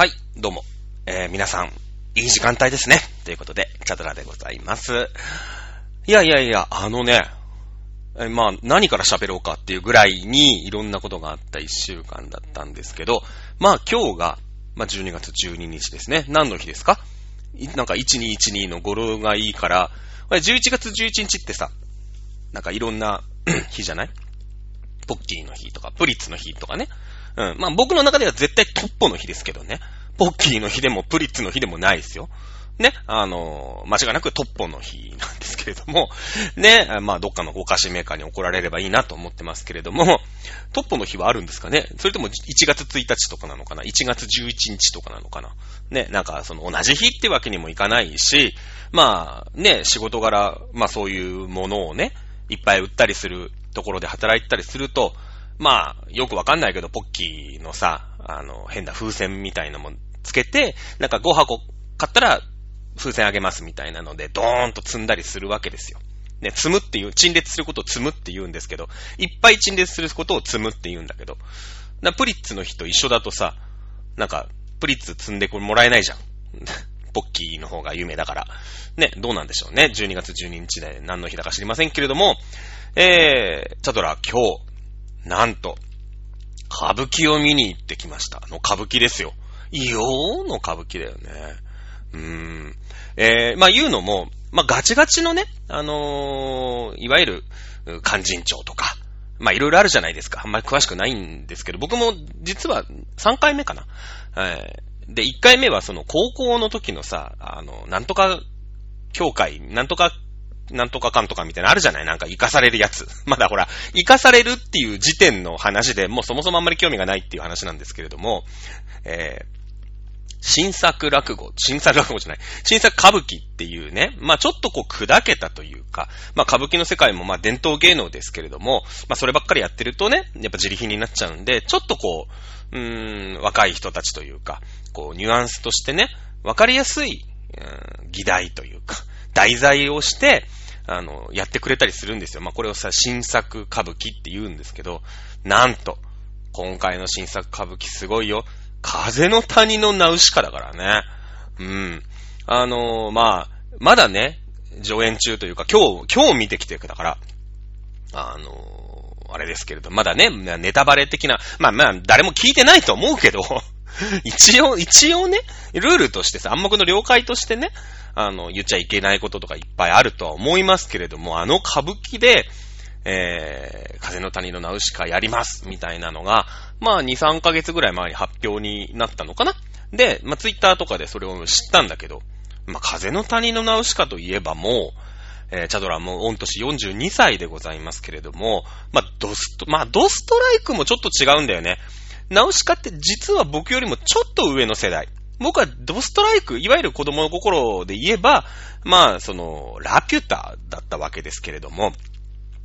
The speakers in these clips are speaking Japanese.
はい、どうも、皆さんいい時間帯ですねということでチャドラでございます。いやまあ何から喋ろうかっていうぐらいにいろんなことがあった1週間だったんですけど、まあ今日がまあ12月12日ですね。何の日ですか？なんか1212の語呂がいいから、11月11日ってさ、なんかいろんな日じゃない？ポッキーの日とかプリッツの日とかね。うん、まあ僕の中では絶対トッポの日ですけどね。ポッキーの日でもプリッツの日でもないですよ。ね、間違いなくトッポの日なんですけれども、ね、まあどっかのお菓子メーカーに怒られればいいなと思ってますけれども、トッポの日はあるんですかね？それとも1月1日とかなのかな？1月11日とかなのかな？ね、なんかその同じ日ってわけにもいかないし、まあね、仕事柄、まあそういうものをね、いっぱい売ったりするところで働いたりすると、まあよくわかんないけど、ポッキーのさ、変な風船みたいなもんつけて、なんか5箱買ったら、風船あげますみたいなのでドーンと積んだりするわけですよ。ね、積むっていう、陳列することを積むって言うんですけど、いっぱい陳列することを積むって言うんだけど、プリッツの日と一緒だとさ、なんかプリッツ積んでもらえないじゃん。ポッキーの方が有名だから。ね、どうなんでしょうね。12月12日で何の日だか知りませんけれども、チャドラ今日なんと歌舞伎を見に行ってきました。歌舞伎ですよ。異様の歌舞伎だよね。まあ言うのも、まあガチガチのね、いわゆる、勧進帳とか、まあいろいろあるじゃないですか。あんまり詳しくないんですけど、僕も実は3回目かな。で、1回目はその高校の時のさ、なんとか、教会、なんとかかんとかみたいなのあるじゃない？なんか生かされるやつ。まだほら、生かされるっていう時点の話でもうそもそもあんまり興味がないっていう話なんですけれども、新作歌舞伎っていうね、まあちょっとこう砕けたというか、まあ歌舞伎の世界もまあ伝統芸能ですけれども、まあそればっかりやってるとね、やっぱ自利品になっちゃうんで、ちょっとこう、若い人たちというか、こうニュアンスとしてね、わかりやすい、議題というか、題材をして、やってくれたりするんですよ。まあこれをさ、新作歌舞伎って言うんですけど、なんと、今回の新作歌舞伎すごいよ。風の谷のナウシカだからね。うん。まあ、まだね、上演中というか、今日見てきてるだから、あれですけれど、まだね、ネタバレ的な、まあ、誰も聞いてないと思うけど、一応ね、ルールとしてさ、暗黙の了解としてね、言っちゃいけないこととかいっぱいあるとは思いますけれども、歌舞伎で、風の谷のナウシカやりますみたいなのがまあ 2,3 ヶ月ぐらい前に発表になったのかな。で、まあツイッターとかでそれを知ったんだけど、まあ風の谷のナウシカといえばもう、チャドラも御年42歳でございますけれども、まあドストライクもちょっと違うんだよね。ナウシカって実は僕よりもちょっと上の世代。僕はドストライク、いわゆる子供の心で言えば、まあそのラピュタだったわけですけれども、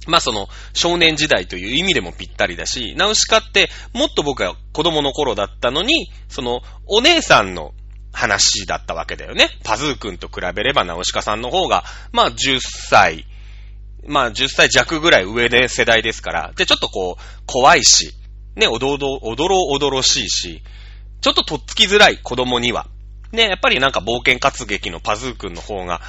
まあその少年時代という意味でもぴったりだし、ナウシカってもっと僕は子供の頃だったのに、そのお姉さんの話だったわけだよね。パズー君と比べればナウシカさんの方が、まあ10歳弱ぐらい上で世代ですから、でちょっとこう怖いし、ね、おどろおどろしいし、ちょっととっつきづらい子供には。ね、やっぱりなんか冒険活劇のパズー君の方が、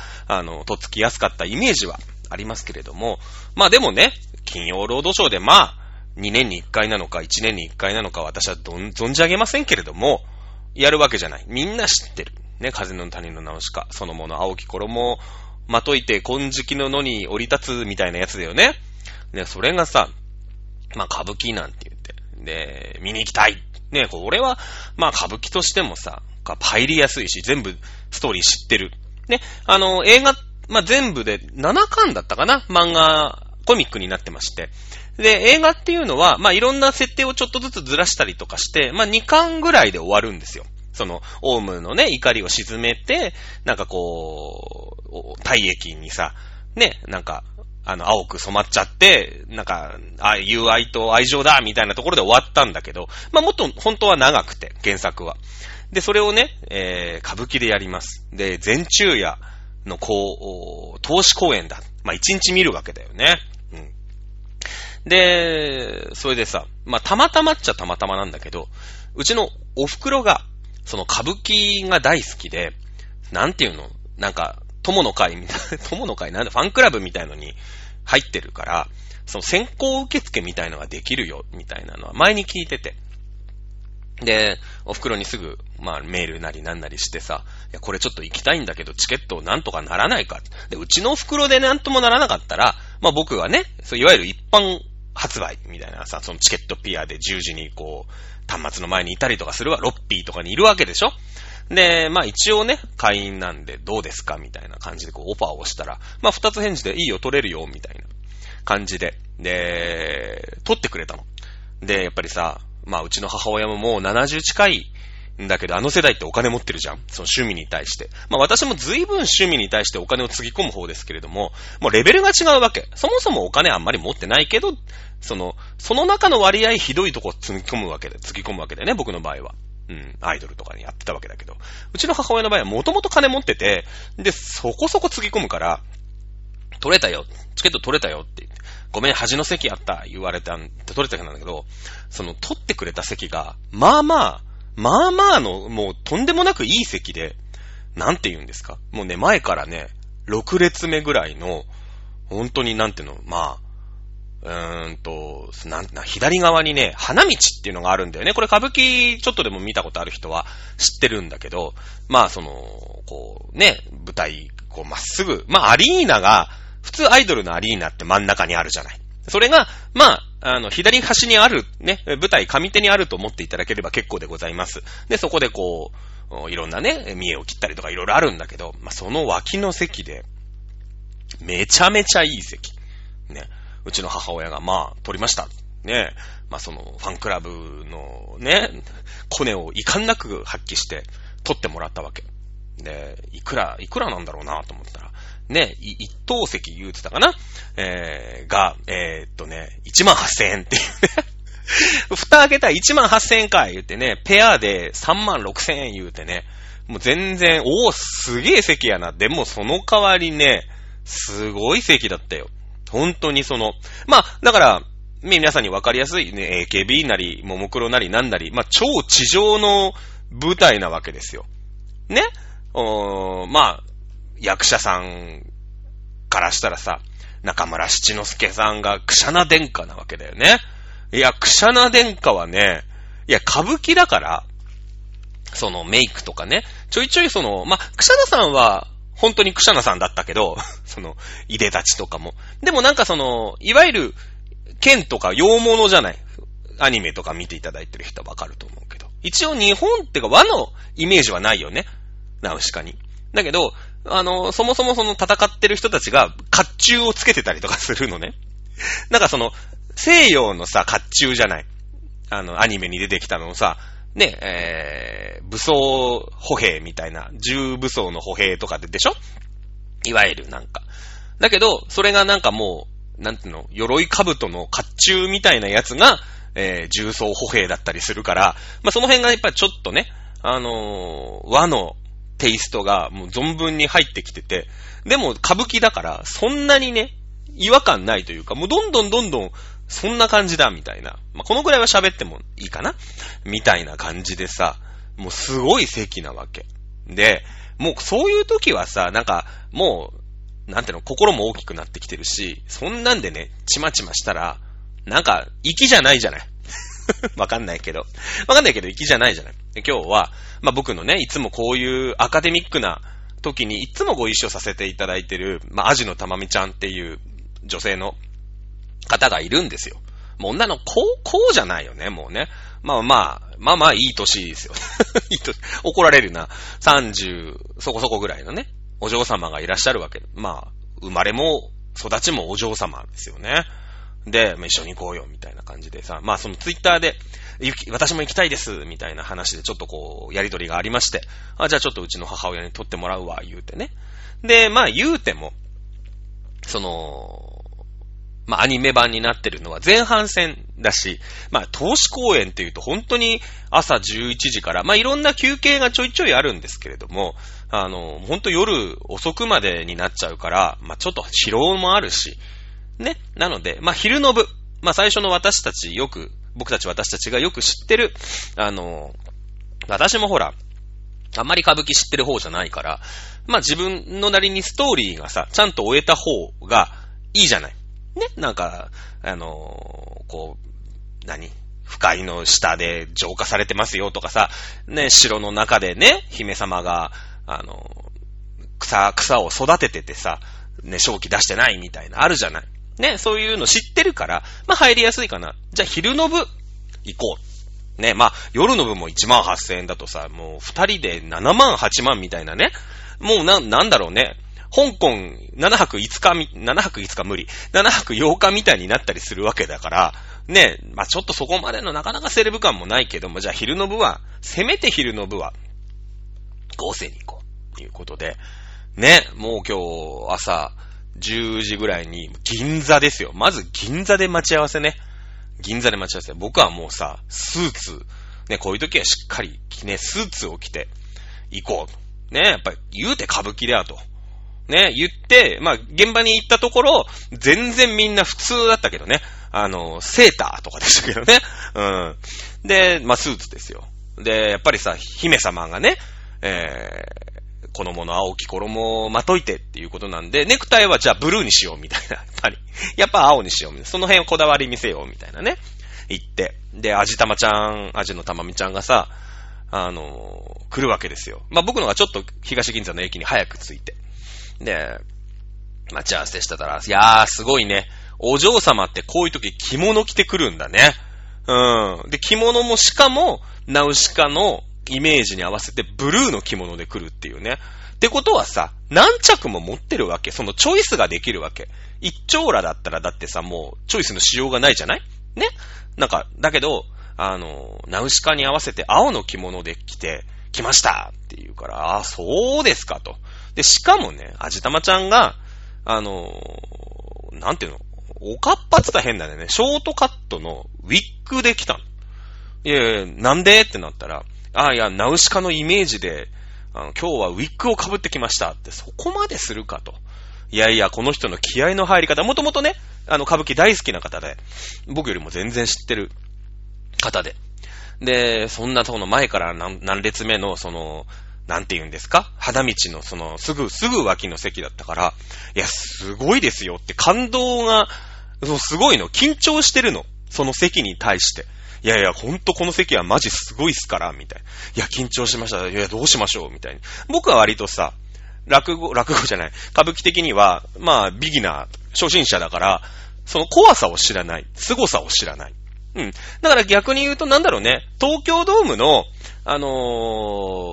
とっつきやすかったイメージはありますけれども、まあでもね、金曜ロードショーでまあ2年に1回なのか1年に1回なのか私は存じ上げませんけれども、やるわけじゃない。みんな知ってるね、風の谷のナウシカそのもの、青き衣をまといて金色の野に降り立つみたいなやつだよね。ね、それがさ、まあ歌舞伎なんて言ってで見に行きたいね、これはまあ歌舞伎としてもさ、入りやすいし全部ストーリー知ってるね、映画まあ、全部で7巻だったかな、漫画コミックになってまして、で映画っていうのはまあ、いろんな設定をちょっとずつずらしたりとかしてまあ、2巻ぐらいで終わるんですよ。そのオウムのね、怒りを鎮めて、なんかこう体液にさね、なんか青く染まっちゃってなんか友愛と愛情だみたいなところで終わったんだけど、まあ、もっと本当は長くて原作はで、それをね、歌舞伎でやります。で全昼夜のこう投資公演だ。まあ一日見るわけだよね。うん。でそれでさ、まあたまたまっちゃたまたまなんだけど、うちのお袋がその歌舞伎が大好きで、なんていうの、なんか友の会みたいな、友の会なんでファンクラブみたいのに入ってるから、その先行受付みたいのができるよみたいなのは前に聞いてて。で、お袋にすぐ、まあ、メールなりなんなりしてさ、いや、これちょっと行きたいんだけど、チケットなんとかならないか。で、うちのお袋でなんともならなかったら、まあ僕はね、そういわゆる一般発売みたいなさ、そのチケットピアで10時にこう、端末の前にいたりとかするわ、ロッピーとかにいるわけでしょ。で、まあ一応ね、会員なんでどうですかみたいな感じでこうオファーをしたら、まあ二つ返事でいいよ、取れるよ、みたいな感じで。で、取ってくれたの。で、やっぱりさ、まあ、うちの母親ももう70近いんだけど、あの世代ってお金持ってるじゃん。その趣味に対して。まあ、私も随分趣味に対してお金をつぎ込む方ですけれども、もうレベルが違うわけ。そもそもお金あんまり持ってないけど、その中の割合ひどいとこつぎ込むわけでね、僕の場合は。うん、アイドルとかにやってたわけだけど。うちの母親の場合はもともと金持ってて、で、そこそこつぎ込むから、取れたよ。チケット取れたよって言って。ごめん、端の席あった、言われたん、取れたんだけど、その、取ってくれた席が、まあまあの、もう、とんでもなくいい席で、なんて言うんですか。もうね、前からね、6列目ぐらいの、本当になんていうの、まあ、左側にね、花道っていうのがあるんだよね。これ歌舞伎、ちょっとでも見たことある人は知ってるんだけど、まあ、その、こう、ね、舞台、こう、まっすぐ、まあ、アリーナが、普通アイドルのアリーナって真ん中にあるじゃない。それが、まあ、左端にあるね、舞台上手にあると思っていただければ結構でございます。で、そこでこう、いろんなね、見栄を切ったりとかいろいろあるんだけど、まあ、その脇の席で、めちゃめちゃいい席。ね、うちの母親が、まあ、取りました。ね、まあ、その、ファンクラブのね、コネを遺憾なく発揮して、取ってもらったわけ。で、いくらなんだろうなと思ったら、ね、一等席言うてたかな、が、18,000円っていうね。蓋開けたら18,000円か言うてね、ペアで36,000円言うてね、もう全然、おお、すげえ席やな。でもその代わりね、すごい席だったよ。本当にその、まあ、だから、皆さんに分かりやすいね、AKB なり、ももクロなりなんなり、まあ、超地上の舞台なわけですよ。ね、まあ、役者さんからしたらさ、中村七之助さんがクシャナ殿下なわけだよね。いや、クシャナ殿下はね、いや、歌舞伎だから、そのメイクとかね、ちょいちょいその、まあ、クシャナさんは本当にクシャナさんだったけど、その、いでたちとかも。でもなんかその、いわゆる、剣とか洋物じゃない。アニメとか見ていただいてる人はわかると思うけど。一応日本ってか和のイメージはないよね。ナウシカに。だけど、そもそもその戦ってる人たちが甲冑をつけてたりとかするのね。なんかその、西洋のさ、甲冑じゃない。アニメに出てきたのをさ、ね、武装歩兵みたいな、重武装の歩兵とかでしょ？いわゆるなんか。だけど、それがなんかもう、なんていうの、鎧兜の甲冑みたいなやつが、重装歩兵だったりするから、まあ、その辺がやっぱりちょっとね、和の、テイストがもう存分に入ってきてて、でも歌舞伎だからそんなにね、違和感ないというか、もうどんどんそんな感じだみたいな、まあ、このぐらいは喋ってもいいかなみたいな感じでさ、もうすごい席なわけで、もうそういう時はさ、なんかもうなんていうの、心も大きくなってきてるし、そんなんでね、ちまちましたらなんか粋じゃないじゃないわかんないけど、粋じゃないじゃない。今日は、まあ、僕のね、いつもこういうアカデミックな時にいつもご一緒させていただいてる、まあ、アジのたまみちゃんっていう女性の方がいるんですよ。もう女の子じゃないよね、もうね。まあ、いい歳ですよ。いい歳。怒られるな。30、そこそこぐらいのね、お嬢様がいらっしゃるわけ。まあ、生まれも育ちもお嬢様ですよね。で、一緒に行こうよ、みたいな感じでさ、まあそのツイッターで、私も行きたいです、みたいな話でちょっとこう、やりとりがありまして、あ、じゃあちょっとうちの母親に撮ってもらうわ、言うてね。で、まあ言うても、その、まあアニメ版になってるのは前半戦だし、まあ投資公演っていうと本当に朝11時から、まあいろんな休憩がちょいちょいあるんですけれども、本当夜遅くまでになっちゃうから、まあちょっと疲労もあるし、ね。なので、まあ、昼の部。まあ、最初の僕たち私たちがよく知ってる、私もほら、あんまり歌舞伎知ってる方じゃないから、まあ自分のなりにストーリーがさ、ちゃんと終えた方がいいじゃない。ね、なんか、こう、腐海の下で浄化されてますよとかさ、ね、城の中でね、姫様が、草を育てててさ、ね、正気出してないみたいな、あるじゃない。ね、そういうの知ってるから、まあ入りやすいかな。じゃあ昼の部、行こう。ね、まあ夜の部も18,000円だとさ、もう二人で7万、8万みたいなね、もうなんだろうね。香港7泊5日無理。7泊8日みたいになったりするわけだから、ね、まあちょっとそこまでのなかなかセレブ感もないけども、じゃあ昼の部は、せめて昼の部は、豪勢に行こう。ということで、ね、もう今日朝10時ぐらいに銀座ですよ。まず銀座で待ち合わせね。銀座で待ち合わせ。僕はもうさ、スーツ、ね、こういう時はしっかり、ね、スーツを着て行こう。ね、やっぱり言うて歌舞伎だと。ね、言って、まあ、現場に行ったところ、全然みんな普通だったけどね。セーターとかでしたけどね。うん。で、まあ、スーツですよ。で、やっぱりさ、姫様がね、子供の青き衣をまといてっていうことなんで、ネクタイはじゃあブルーにしようみたいな。やっぱ青にしようみたいな。その辺をこだわり見せようみたいなね。行って。で、味のたまみちゃんがさ、来るわけですよ。まあ、僕のがちょっと東銀座の駅に早く着いて。で、待ち合わせしてたら、いやーすごいね。お嬢様ってこういう時着物着てくるんだね。うん。で、着物もしかも、ナウシカのイメージに合わせてブルーの着物で来るっていうね。ってことはさ、何着も持ってるわけ。そのチョイスができるわけ。一丁羅だったらだってさ、もうチョイスのしようがないじゃないね。なんか、だけど、ナウシカに合わせて青の着物で来ましたっていうから、あ、そうですかと。で、しかもね、味玉ちゃんが、なんていうの、おかっぱつったら変だよね、ショートカットのウィッグで来たの。いやいや、なんでってなったら、ナウシカのイメージで、今日はウィッグを被ってきましたって、そこまでするかと。いやいや、この人の気合の入り方、もともとね、歌舞伎大好きな方で、僕よりも全然知ってる方で。で、そんなその前から何列目の、その、なんて言うんですか？花道のそのすぐ脇の席だったから、いや、すごいですよって感動が、すごいの。緊張してるの。その席に対して。いやいや、ほんとこの席はマジすごいっすから、みたいな。いや、緊張しました。いや、どうしましょうみたいな。僕は割とさ、落語じゃない。歌舞伎的には、まあ、ビギナー、初心者だから、その怖さを知らない。凄さを知らない。うん。だから逆に言うとなんだろうね。東京ドームの、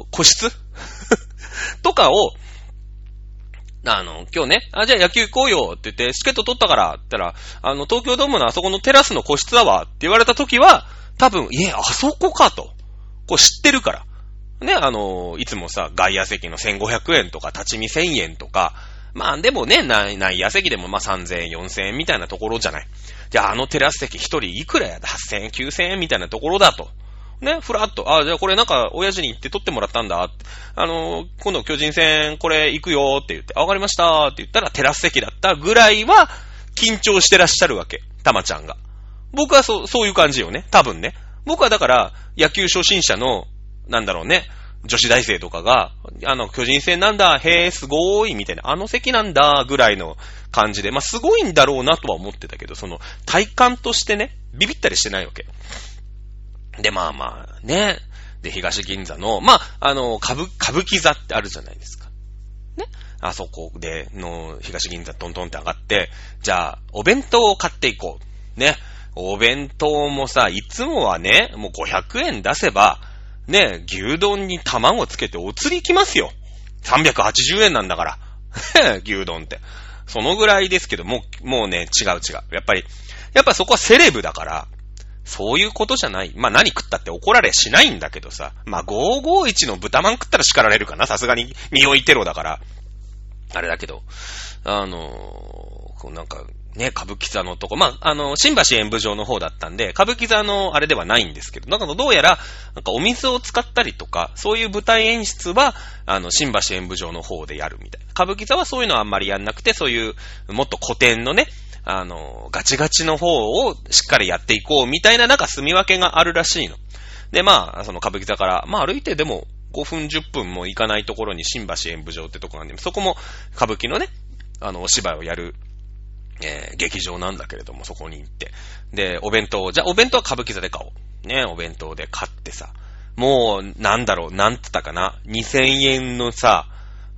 個室とかを、今日ね、じゃあ野球行こうよって言って、チケット取ったからって言ったら、東京ドームのあそこのテラスの個室だわって言われた時は、多分、いや、あそこかと。こう知ってるから。ね、いつもさ、外野席の1,500円とか、立ち見1,000円とか、まあでもね、内野席でもまあ3,000円、4,000円みたいなところじゃない。じゃあテラス席一人いくらやだ ?8,000円、9,000円みたいなところだと。ね、ふらっと、じゃあこれなんか親父に行って取ってもらったんだ。今度巨人戦これ行くよって言って、わかりましたって言ったらテラス席だったぐらいは緊張してらっしゃるわけ。たまちゃんが。僕はそういう感じよね。多分ね。僕はだから野球初心者の、なんだろうね、女子大生とかが、巨人戦なんだ、へえ、すごーい、みたいな、席なんだ、ぐらいの感じで、まあ、すごいんだろうなとは思ってたけど、その、体感としてね、ビビったりしてないわけ。で、まあまあ、ね。で、東銀座の、まあ、歌舞伎座ってあるじゃないですか。ね。あそこで、東銀座トントンって上がって、じゃあ、お弁当を買っていこう。ね。お弁当もさ、いつもはね、もう500円出せば、ねえ、牛丼に卵つけてお釣りきますよ。380円なんだから。牛丼って。そのぐらいですけど、もうね、違う。やっぱそこはセレブだから、そういうことじゃない。まあ何食ったって怒られしないんだけどさ。まあ551の豚まん食ったら叱られるかな。さすがに匂いテロだから。あれだけど、なんかね、歌舞伎座のとこ、まあ、新橋演舞場の方だったんで、歌舞伎座のあれではないんですけど、なんかどうやら、なんかお水を使ったりとか、そういう舞台演出は、新橋演舞場の方でやるみたいな。歌舞伎座はそういうのはあんまりやんなくて、そういう、もっと古典のね、ガチガチの方をしっかりやっていこうみたいな、なんか住み分けがあるらしいの。で、まあ、その歌舞伎座から、まあ歩いてでも、5分10分も行かないところに新橋演舞場ってとこなんで、そこも歌舞伎のね、お芝居をやる、劇場なんだけれども、そこに行って。で、お弁当を、じゃあお弁当は歌舞伎座で買おう。ね、お弁当で買ってさ、もう、なんだろう、なんつったかな、2000円のさ、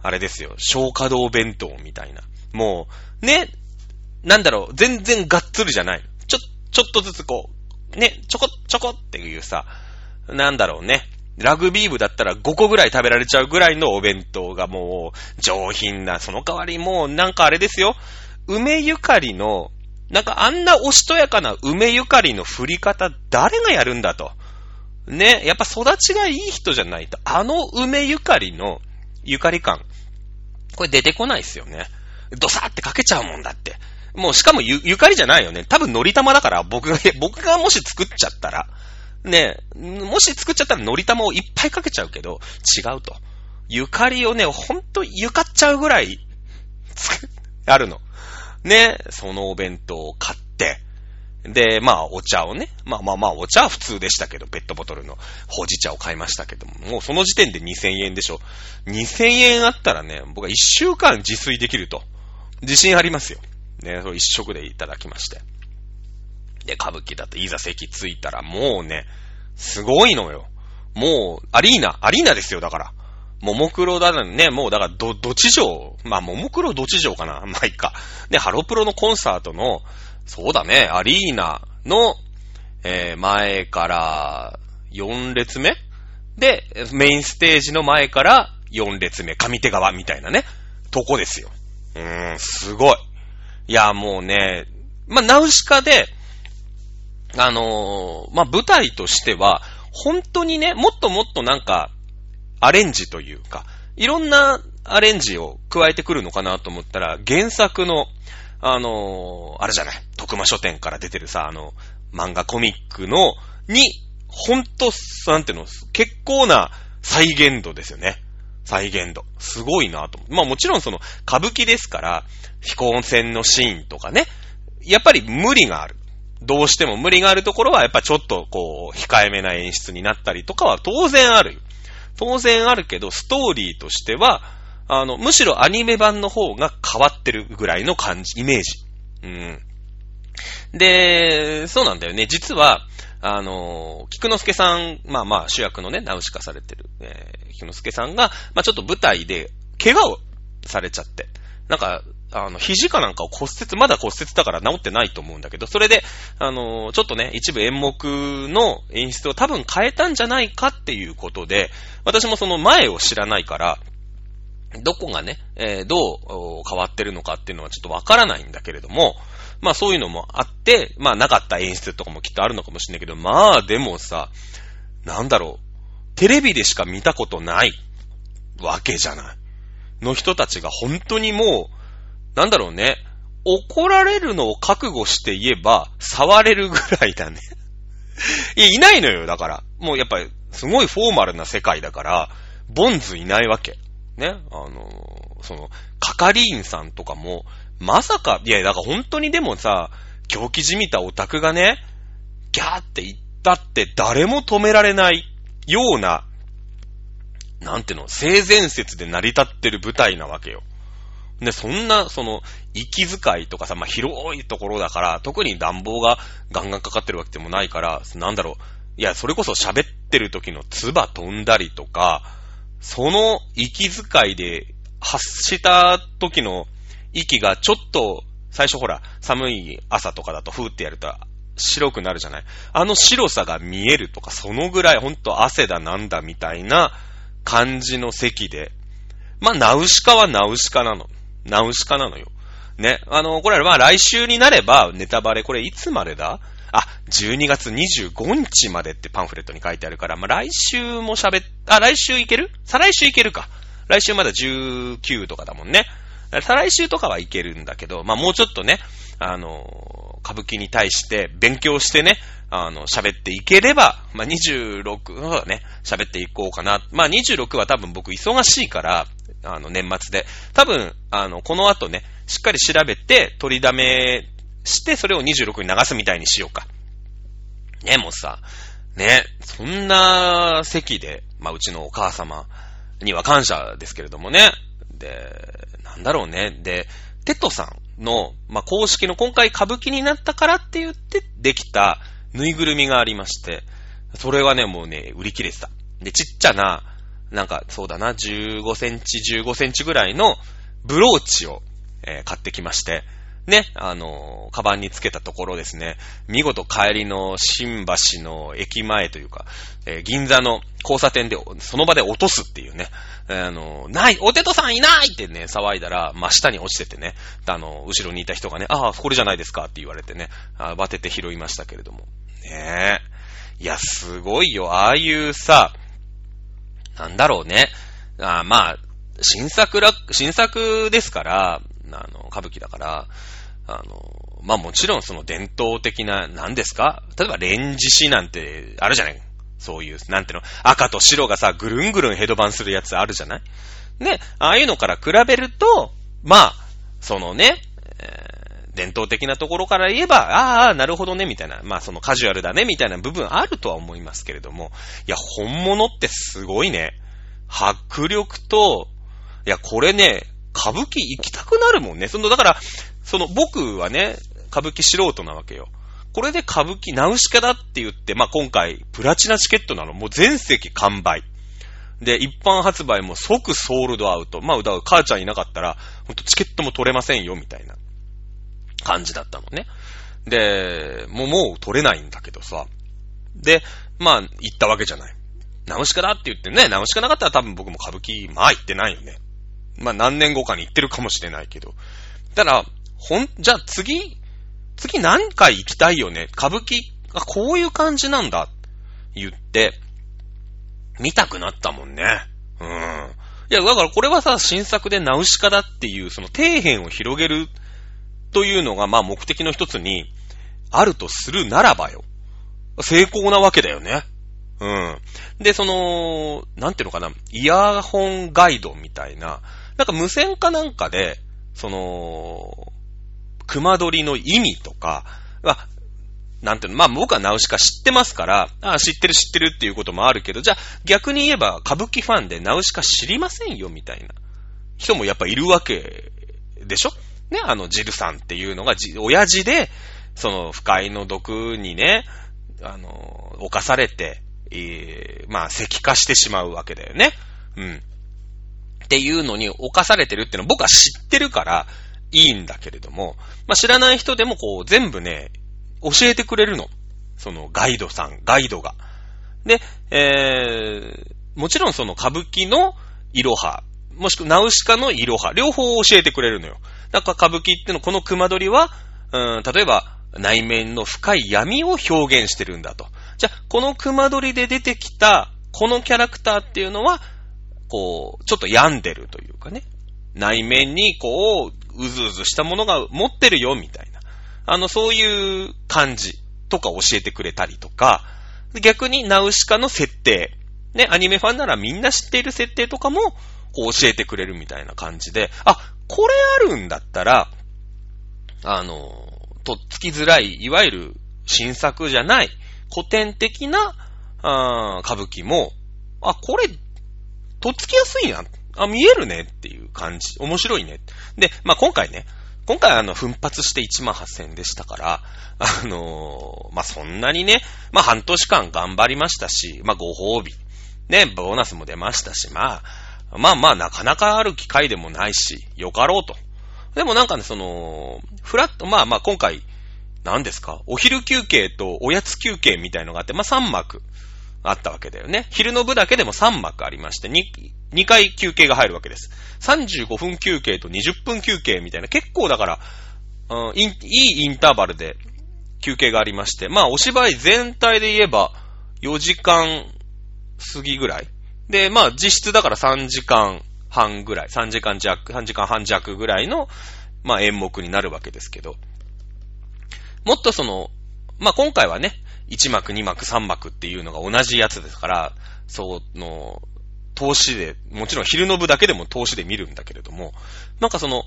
あれですよ、小華堂弁当みたいな。もう、ね、なんだろう、全然がっつりじゃない。ちょっとずつこう、ね、ちょこちょこっていうさ、なんだろうね、ラグビー部だったら5個ぐらい食べられちゃうぐらいのお弁当がもう上品な、その代わりもうなんかあれですよ、梅ゆかりの、なんかあんなおしとやかな梅ゆかりの振り方誰がやるんだと。ね、やっぱ育ちがいい人じゃないと、あの梅ゆかりのゆかり感、これ出てこないっすよね。ドサーってかけちゃうもんだって。もうしかもゆかりじゃないよね。多分のり玉だから、僕がもし作っちゃったら、ね、もし作っちゃったらのり玉をいっぱいかけちゃうけど、違うと。ゆかりをね、ほんとゆかっちゃうぐらい、あるの。ね、そのお弁当を買って、で、まあお茶をね、まあお茶は普通でしたけど、ペットボトルのほうじ茶を買いましたけども、もうその時点で2000円でしょ。2000円あったらね、僕は1週間自炊できると。自信ありますよ。ね、それ一食でいただきまして。で、歌舞伎だといざ席着いたらもうね、すごいのよ。もう、アリーナですよ、だから。ももクロだね、もうだからど地上、まあももクロど地上かな、まあいっか。で、ハロプロのコンサートの、そうだね、アリーナの、前から4列目で、メインステージの前から4列目、上手側みたいなね、とこですよ。すごい。いや、もうね、まあ、ナウシカで、まあ、舞台としては、本当にね、もっともっとなんか、アレンジというか、いろんなアレンジを加えてくるのかなと思ったら、原作の、あれじゃない、徳間書店から出てるさ、漫画コミックの、に、ほんと、なんていうの、結構な再現度ですよね。再現度。すごいなと思って。まあもちろんその歌舞伎ですから、飛行船のシーンとかね、やっぱり無理がある。どうしても無理があるところはやっぱちょっとこう、控えめな演出になったりとかは当然あるよ。当然あるけど、ストーリーとしては、むしろアニメ版の方が変わってるぐらいの感じ、イメージ。で、そうなんだよね。実は、菊之助さん、まあ主役のね、ナウシカされてる、菊之助さんが、まあちょっと舞台で怪我をされちゃって、なんか、肘かなんかをまだ骨折だから治ってないと思うんだけど、それで、ちょっとね、一部演目の演出を多分変えたんじゃないかっていうことで、私もその前を知らないから、どこがね、どう変わってるのかっていうのはちょっとわからないんだけれども、まあそういうのもあって、まあなかった演出とかもきっとあるのかもしれないけど、まあでもさ、なんだろう、テレビでしか見たことないわけじゃない。の人たちが本当にもう、なんだろうね、怒られるのを覚悟して言えば、触れるぐらいだね。いないのよ、だから。もうやっぱり、すごいフォーマルな世界だから、ボンズいないわけ。ね、その、係員さんとかも、まさか、いや、だから本当にでもさ、狂気じみたオタクがね、ギャーって言ったって誰も止められないような、なんていうの、性善説で成り立ってる舞台なわけよ。で、そんな、その、息遣いとかさ、まあ、広いところだから、特に暖房がガンガンかかってるわけでもないから、なんだろう、いや、それこそ喋ってる時の唾飛んだりとか、その息遣いで発した時の息がちょっと最初ほら寒い朝とかだとふーってやると白くなるじゃない。あの白さが見えるとかそのぐらいほんと汗だなんだみたいな感じの席で、まあナウシカはナウシカなのよ。ね、これはまあ来週になればネタバレこれいつまでだ？12月25日までってパンフレットに書いてあるから、まあ、来週も来週いける？再来週いけるか。来週まだ19とかだもんね。再来週とかはいけるんだけど、まあ、もうちょっとね、歌舞伎に対して勉強してね、喋っていければ、まあ、26はね、喋っていこうかな。まあ、26は多分僕忙しいから、年末で。多分、この後ね、しっかり調べて取りだめして、それを26に流すみたいにしようか。ね、もうさ、ね、そんな席で、まあうちのお母様には感謝ですけれどもね。で、なんだろうね。で、テトさんの、まあ公式の今回歌舞伎になったからって言ってできたぬいぐるみがありまして、それがね、もうね、売り切れてた。で、ちっちゃな、なんかそうだな、15センチぐらいのブローチを、買ってきまして、ね、カバンにつけたところですね、見事帰りの新橋の駅前というか、銀座の交差点でその場で落とすっていうね、ないおてとさんいないってね、騒いだら、真下に落ちててね、後ろにいた人がね、ああ、これじゃないですかって言われてね、慌てて拾いましたけれども。ねえ。いや、すごいよ。ああいうさ、なんだろうね。まあ、新作ですから、歌舞伎だから、まあ、もちろんその伝統的な、何ですか？例えば、連獅子なんてあるじゃない？そういう、なんていうの？赤と白がさ、ぐるんぐるんヘドバンするやつあるじゃない？ね、ああいうのから比べると、まあ、そのね、伝統的なところから言えば、ああ、なるほどね、みたいな、まあ、そのカジュアルだね、みたいな部分あるとは思いますけれども、いや、本物ってすごいね。迫力と、いや、これね、歌舞伎行きたくなるもんね。だから、僕はね、歌舞伎素人なわけよ。これで歌舞伎、ナウシカだって言って、まあ、今回、プラチナチケットなの。もう全席完売。で、一般発売も即ソールドアウト。まあ、だから母ちゃんいなかったら、ほんとチケットも取れませんよ、みたいな感じだったのね。で、もう取れないんだけどさ。で、まあ、行ったわけじゃない。ナウシカだって言ってね、ナウシカなかったら多分僕も歌舞伎、まあ行ってないよね。まあ何年後かに行ってるかもしれないけど。ただ、じゃあ次何回行きたいよね。歌舞伎、あ、こういう感じなんだ。言って、見たくなったもんね。うん。いや、だからこれはさ、新作でナウシカだっていう、その底辺を広げるというのが、まあ目的の一つにあるとするならばよ。成功なわけだよね。うん。で、なんていうのかな、イヤホンガイドみたいな、なんか無線かなんかで、熊取りの意味とか、なんていうの、まあ僕はナウシカ知ってますから、知ってるっていうこともあるけど、じゃあ逆に言えば歌舞伎ファンでナウシカ知りませんよみたいな人もやっぱいるわけでしょ？ね、ジルさんっていうのが、親父で、不快の毒にね、侵されて、まあ、石化してしまうわけだよね。うん。っていうのに侵されてるってのは僕は知ってるからいいんだけれども、まあ知らない人でもこう全部ね、教えてくれるの。ガイドが。で、もちろん歌舞伎のイロハ、もしくはナウシカのイロハ、両方教えてくれるのよ。だから歌舞伎ってのこの熊取は、例えば、内面の深い闇を表現してるんだと。じゃあ、この熊取で出てきた、このキャラクターっていうのは、こう、ちょっと病んでるというかね。内面にこう、うずうずしたものが持ってるよ、みたいな。そういう感じとか教えてくれたりとか、逆にナウシカの設定。ね、アニメファンならみんな知っている設定とかも、こう教えてくれるみたいな感じで、あ、これあるんだったら、とっつきづらい、いわゆる新作じゃない、古典的な、歌舞伎も、あ、これ、とっつきやすいな。あ、見えるねっていう感じ。面白いね。で、まあ、今回奮発して18,000円でしたから、まあ、そんなにね、まあ、半年間頑張りましたし、まあ、ご褒美。ね、ボーナスも出ましたし、まあ、なかなかある機会でもないし、よかろうと。でもなんかね、フラット、まあ今回、何ですか？お昼休憩とおやつ休憩みたいのがあって、まあ3幕あったわけだよね。昼の部だけでも3幕ありまして、2回休憩が入るわけです。35分休憩と20分休憩みたいな、結構だから、いいインターバルで休憩がありまして、まあお芝居全体で言えば4時間過ぎぐらい。で、まあ実質だから3時間半ぐらい、3時間半弱ぐらいの、まあ、演目になるわけですけど、もっとまあ、今回はね、1幕、2幕、3幕っていうのが同じやつですから、投資で、もちろん昼の部だけでも投資で見るんだけれども、なんか1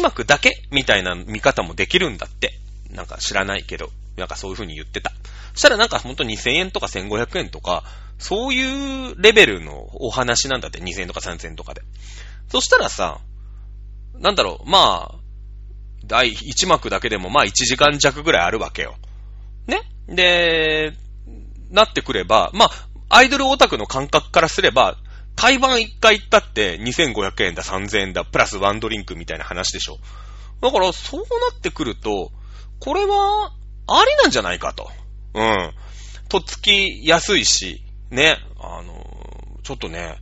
幕だけみたいな見方もできるんだって、なんか知らないけど、なんかそういう風に言ってた。そしたらなんかほんと2000円とか1500円とか、そういうレベルのお話なんだって、2000円とか3000円とかで。そしたらさ、なんだろう、まあ、第1幕だけでもまあ1時間弱ぐらいあるわけよ。ね？で、なってくれば、まあ、アイドルオタクの感覚からすれば、台湾1回行ったって2500円だ、3000円だ、プラスワンドリンクみたいな話でしょ。だからそうなってくると、これはありなんじゃないかと。うん。とっつきやすいし、ね。ちょっとね、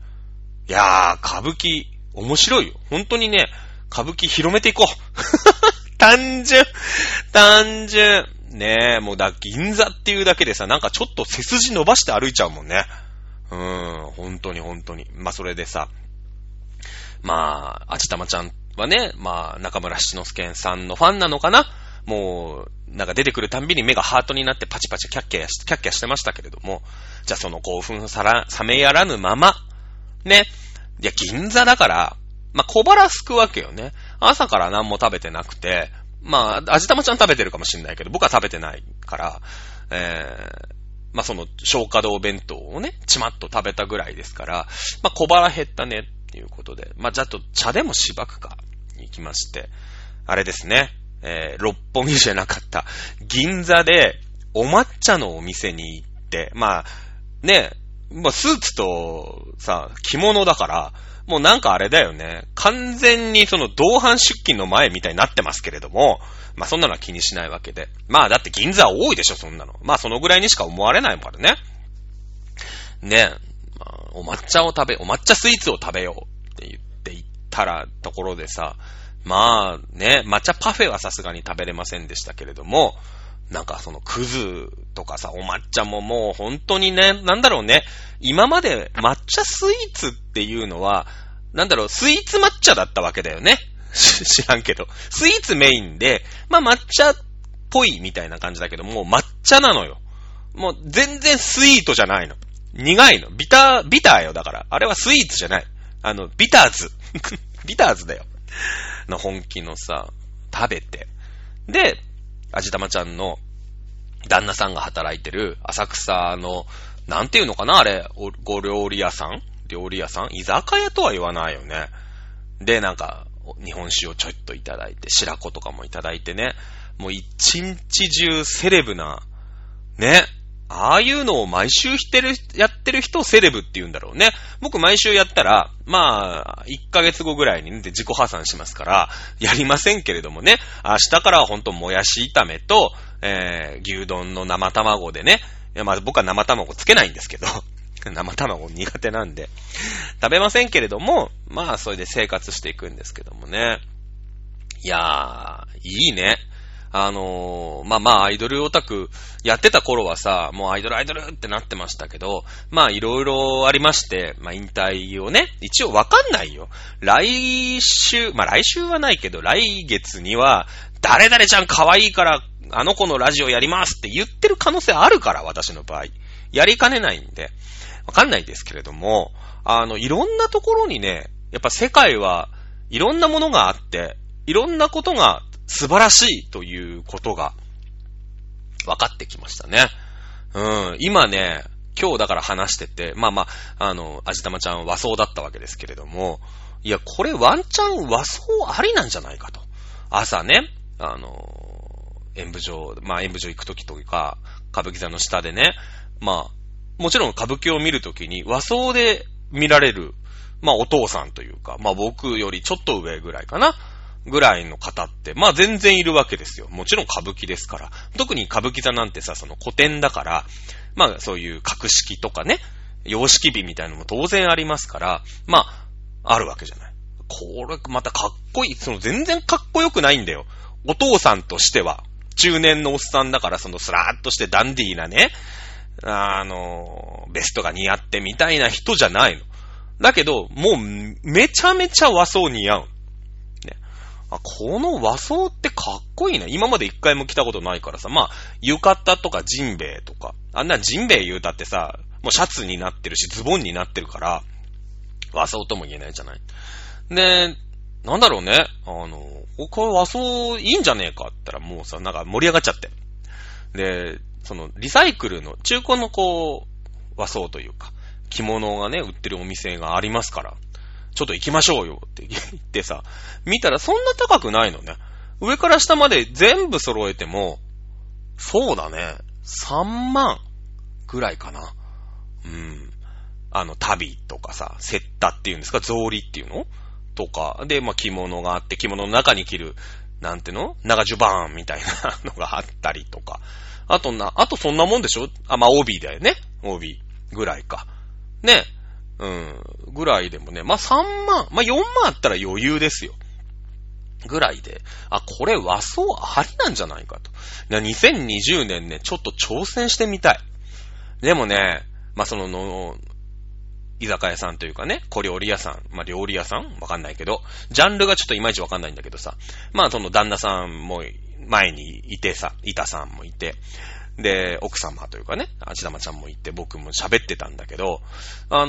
いやー、歌舞伎面白いよ。本当にね、歌舞伎広めていこう。単純。ねえ、もうだ、銀座っていうだけでさ、なんかちょっと背筋伸ばして歩いちゃうもんね。本当に本当に。まあそれでさ、まあ、あちたまちゃんはね、まあ中村七之助さんのファンなのかな？もう、なんか出てくるたんびに目がハートになってパチパチキャッキャしてましたけれども、じゃあその興奮冷めやらぬまま、ね、いや銀座だから、まあ小腹すくわけよね。朝から何も食べてなくて、まあ、味玉ちゃん食べてるかもしんないけど、僕は食べてないから、まあその、消化道弁当をね、ちまっと食べたぐらいですから、まあ小腹減ったねっていうことで、まあじゃあと茶でもしばくか、行きまして、あれですね、六本木じゃなかった、銀座でお抹茶のお店に行って、まあ、ね、まあスーツとさ、着物だから、もうなんかあれだよね。完全にその同伴出勤の前みたいになってますけれども、まあそんなのは気にしないわけで。まあだって銀座多いでしょ、そんなの。まあそのぐらいにしか思われないからね。ねえ、まあ、お抹茶スイーツを食べようって言って行ったら、ところでさ、まあね、抹茶パフェはさすがに食べれませんでしたけれども、なんかそのクズとかさ、お抹茶ももう本当にね、なんだろうね、今まで抹茶スイーツっていうのは、なんだろう、スイーツ抹茶だったわけだよね。知らんけど。スイーツメインで、まあ抹茶っぽいみたいな感じだけど、もう抹茶なのよ。もう全然スイートじゃないの。苦いの。ビターよ、だから。あれはスイーツじゃない。ビターズ。ビターズだよ。の本気のさ、食べて。で、味玉ちゃんの旦那さんが働いてる浅草のなんていうのかなあれ、ご料理屋さん居酒屋とは言わないよね。でなんか日本酒をちょっといただいて、白子とかもいただいてね、もう一日中セレブなね、ああいうのを毎週やってる人をセレブって言うんだろうね。僕毎週やったら、まあ、1ヶ月後ぐらいに、ね、自己破産しますから、やりませんけれどもね、明日からはほんともやし炒めと、牛丼の生卵でね、いやまあ僕は生卵つけないんですけど、生卵苦手なんで、食べませんけれども、まあそれで生活していくんですけどもね。いやー、いいね。まあまあアイドルオタクやってた頃はさ、もうアイドルってなってましたけど、まあいろいろありまして、まあ引退をね、一応わかんないよ。来週はないけど、来月には、誰々ちゃん可愛いから、あの子のラジオやりますって言ってる可能性あるから、私の場合。やりかねないんで、わかんないですけれども、いろんなところにね、やっぱ世界はいろんなものがあって、いろんなことが、素晴らしいということが分かってきましたね。今ね、今日だから話してて、まあまあ、味玉ちゃん和装だったわけですけれども、いや、これワンチャン和装ありなんじゃないかと。朝ね、演舞場行くときとか、歌舞伎座の下でね、まあ、もちろん歌舞伎を見るときに和装で見られる、まあお父さんというか、まあ僕よりちょっと上ぐらいかな。ぐらいの方って、まあ全然いるわけですよ。もちろん歌舞伎ですから。特に歌舞伎座なんてさ、その古典だから、まあそういう格式とかね、様式美みたいなのも当然ありますから、まあ、あるわけじゃない。これ、またかっこいい。その全然かっこよくないんだよ。お父さんとしては、中年のおっさんだから、そのスラーっとしてダンディーなね、ベストが似合ってみたいな人じゃないの。だけど、もうめちゃめちゃ和装似合う。この和装ってかっこいいね。今まで一回も着たことないからさ、まあ、浴衣とかジンベエとか、あんなジンベエ言うたってさ、もうシャツになってるし、ズボンになってるから、和装とも言えないじゃない。で、なんだろうね、これ和装いいんじゃねえかって言ったらもうさ、なんか盛り上がっちゃって。で、そのリサイクルの中古のこう和装というか着物がね売ってるお店がありますから、ちょっと行きましょうよって言ってさ、見たらそんな高くないのね。上から下まで全部揃えても、そうだね、3万ぐらいかな。うん。足袋とかさ、セッタっていうんですか、草履っていうのとか。で、まあ、着物があって、着物の中に着る、なんての長襦袢みたいなのがあったりとか。あとそんなもんでしょ？まあ、帯だよね。帯ぐらいか。ね。うん。ぐらいでもね、まあ、3万、まあ、4万あったら余裕ですよ。ぐらいで、これ和装ありなんじゃないかと。2020年ね、ちょっと挑戦してみたい。でもね、まあ、その、居酒屋さんというかね、小料理屋さん、まあ、料理屋さんわかんないけど、ジャンルがちょっといまいちわかんないんだけどさ、まあ、その旦那さんも前にいてさ、板さんもいて、で、奥様というかね、芦玉ちゃんもいて、僕も喋ってたんだけど、ま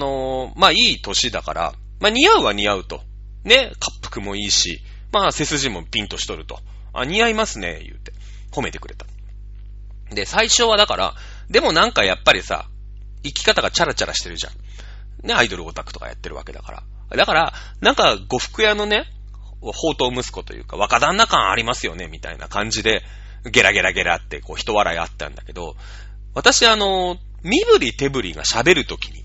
あ、いい年だから、まあ、似合うは似合うと。ね、恰幅もいいし、まあ、背筋もピンとしとると。似合いますね、言うて。褒めてくれた。で、最初はだから、でもなんかやっぱりさ、生き方がチャラチャラしてるじゃん。ね、アイドルオタクとかやってるわけだから。だから、なんか、呉服屋のね、放蕩息子というか、若旦那感ありますよね、みたいな感じで、ゲラゲラゲラって、こう、人笑いあったんだけど、私、身振り手振りが喋るときに、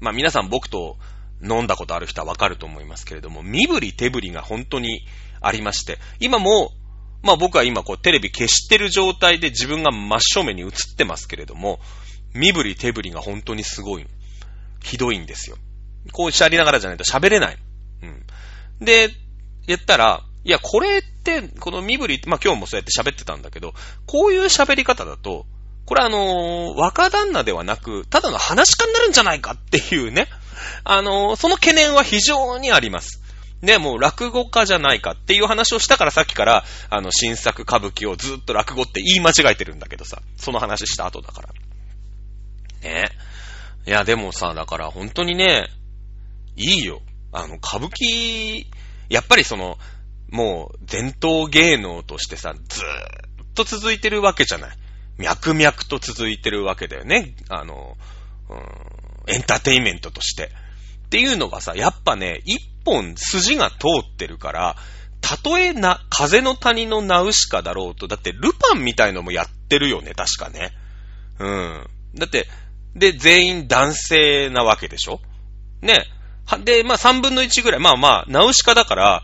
まあ、皆さん僕と飲んだことある人はわかると思いますけれども、身振り手振りが本当に、ありまして、今も、まあ僕は今こうテレビ消してる状態で自分が真正面に映ってますけれども、身振り手振りが本当にすごい、ひどいんですよ。こうしゃりながらじゃないと喋れない。うん。で、やったら、いやこれって、この身振り、まあ今日もそうやって喋ってたんだけど、こういう喋り方だと、これ若旦那ではなく、ただの話し家になるんじゃないかっていうね、その懸念は非常にあります。ね、もう落語家じゃないかっていう話をしたからさっきから、新作歌舞伎をずっと落語って言い間違えてるんだけどさ、その話した後だから。ね。いや、でもさ、だから本当にね、いいよ。歌舞伎、やっぱりもう伝統芸能としてさ、ずーっと続いてるわけじゃない。脈々と続いてるわけだよね。エンターテインメントとして。っていうのがさ、やっぱね、筋が通ってるから、たとえな風の谷のナウシカだろうと、だってルパンみたいのもやってるよね、確かね。うん。だってで全員男性なわけでしょ。ね。でまあ3分の1ぐらい、まあまあナウシカだから、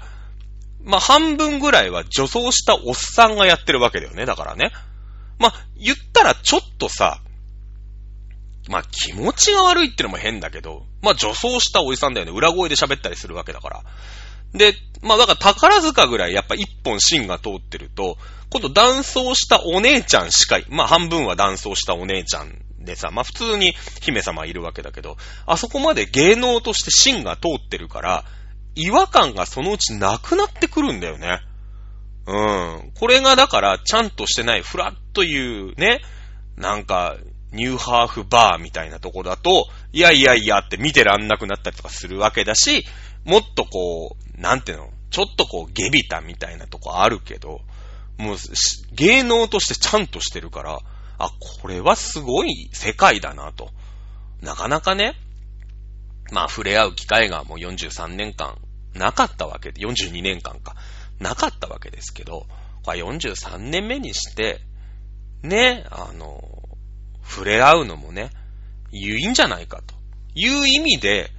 まあ半分ぐらいは女装したおっさんがやってるわけだよね、だからね。まあ言ったらちょっとさ。まあ気持ちが悪いってのも変だけど、まあ女装したおじさんだよね。裏声で喋ったりするわけだから。で、まあだから宝塚ぐらいやっぱ一本芯が通ってると、今度男装したお姉ちゃんしか、まあ半分は男装したお姉ちゃんでさ、まあ普通に姫様いるわけだけど、あそこまで芸能として芯が通ってるから、違和感がそのうちなくなってくるんだよね。うん。これがだからちゃんとしてないフラッというね、なんか、ニューハーフバーみたいなとこだと、いやいやいやって見てらんなくなったりとかするわけだし、もっとこう、なんていうの、ちょっとこう、下びたみたいなとこあるけど、もう、芸能としてちゃんとしてるから、これはすごい世界だなと。なかなかね、まあ、触れ合う機会がもう43年間なかったわけで、42年間か、なかったわけですけど、これ43年目にして、ね、触れ合うのもね、いいんじゃないかという意味で、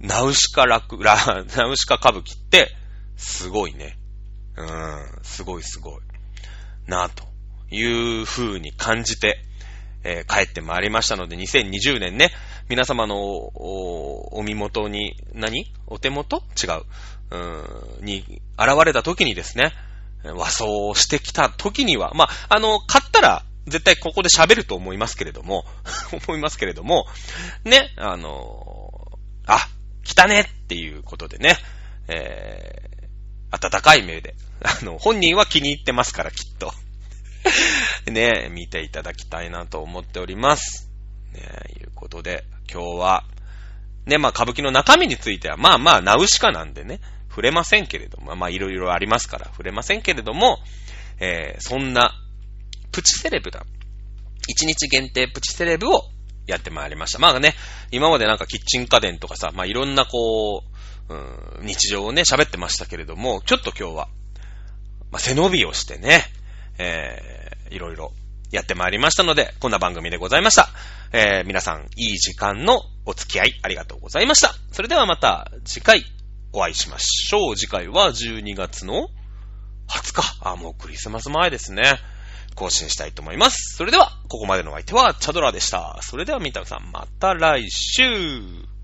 ナウシカ歌舞伎って、すごいね。すごいすごい。なぁという風に感じて、帰ってまいりましたので、2020年ね、皆様のお身元に、お手元？違う。に現れた時にですね、和装をしてきた時には、まあ、買ったら、絶対ここで喋ると思いますけれども、ね、来たねっていうことでね、温かい目で、本人は気に入ってますから、きっと。ね、見ていただきたいなと思っております。ね、いうことで、今日は、ね、まあ、歌舞伎の中身については、まあまあ、ナウシカなんでね、触れませんけれども、まあ、いろいろありますから、触れませんけれども、そんな、プチセレブだ1日限定プチセレブをやってまいりました。まあね、今までなんかキッチン家電とかさ、まあいろんなこう、日常をね、喋ってましたけれども、ちょっと今日は、まあ背伸びをしてね、いろいろやってまいりましたので、こんな番組でございました。皆さん、いい時間のお付き合いありがとうございました。それではまた次回お会いしましょう。次回は12月の20日。あ、もうクリスマス前ですね。更新したいと思います。それでは、ここまでのお相手はチャドラでした。それでは皆さん、また来週。